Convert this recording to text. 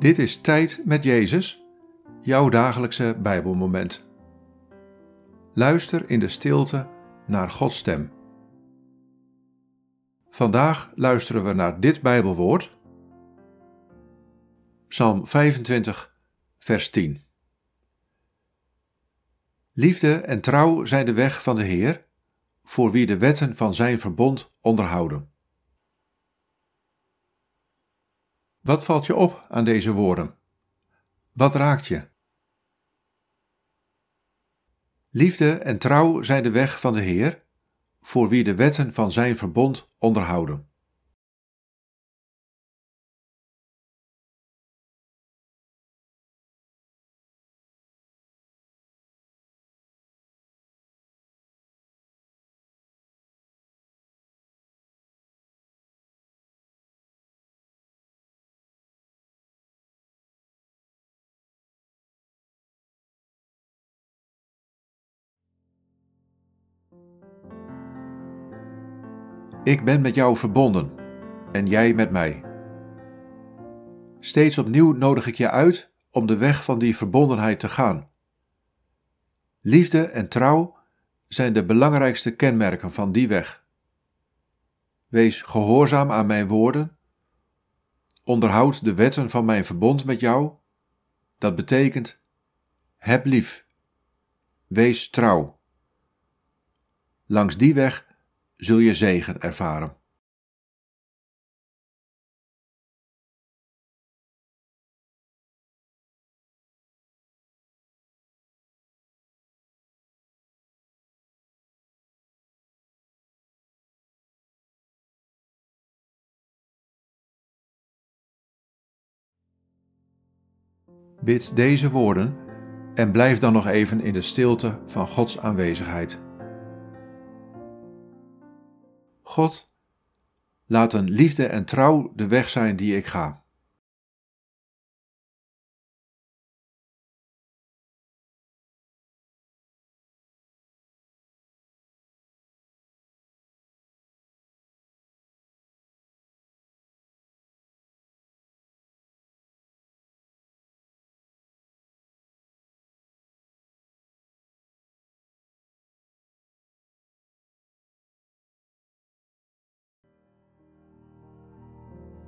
Dit is Tijd met Jezus, jouw dagelijkse Bijbelmoment. Luister in de stilte naar Gods stem. Vandaag luisteren we naar dit Bijbelwoord, Psalm 25, vers 10. Liefde en trouw zijn de weg van de Heer, voor wie de wetten van zijn verbond onderhouden. Wat valt je op aan deze woorden? Wat raakt je? Liefde en trouw zijn de weg van de Heer, voor wie de wetten van zijn verbond onderhouden. Ik ben met jou verbonden en jij met mij. Steeds opnieuw nodig ik je uit om de weg van die verbondenheid te gaan. Liefde en trouw zijn de belangrijkste kenmerken van die weg. Wees gehoorzaam aan mijn woorden. Onderhoud de wetten van mijn verbond met jou. Dat betekent, heb lief. Wees trouw. Langs die weg zul je zegen ervaren. Bid deze woorden en blijf dan nog even in de stilte van Gods aanwezigheid. God, laten liefde en trouw de weg zijn die ik ga.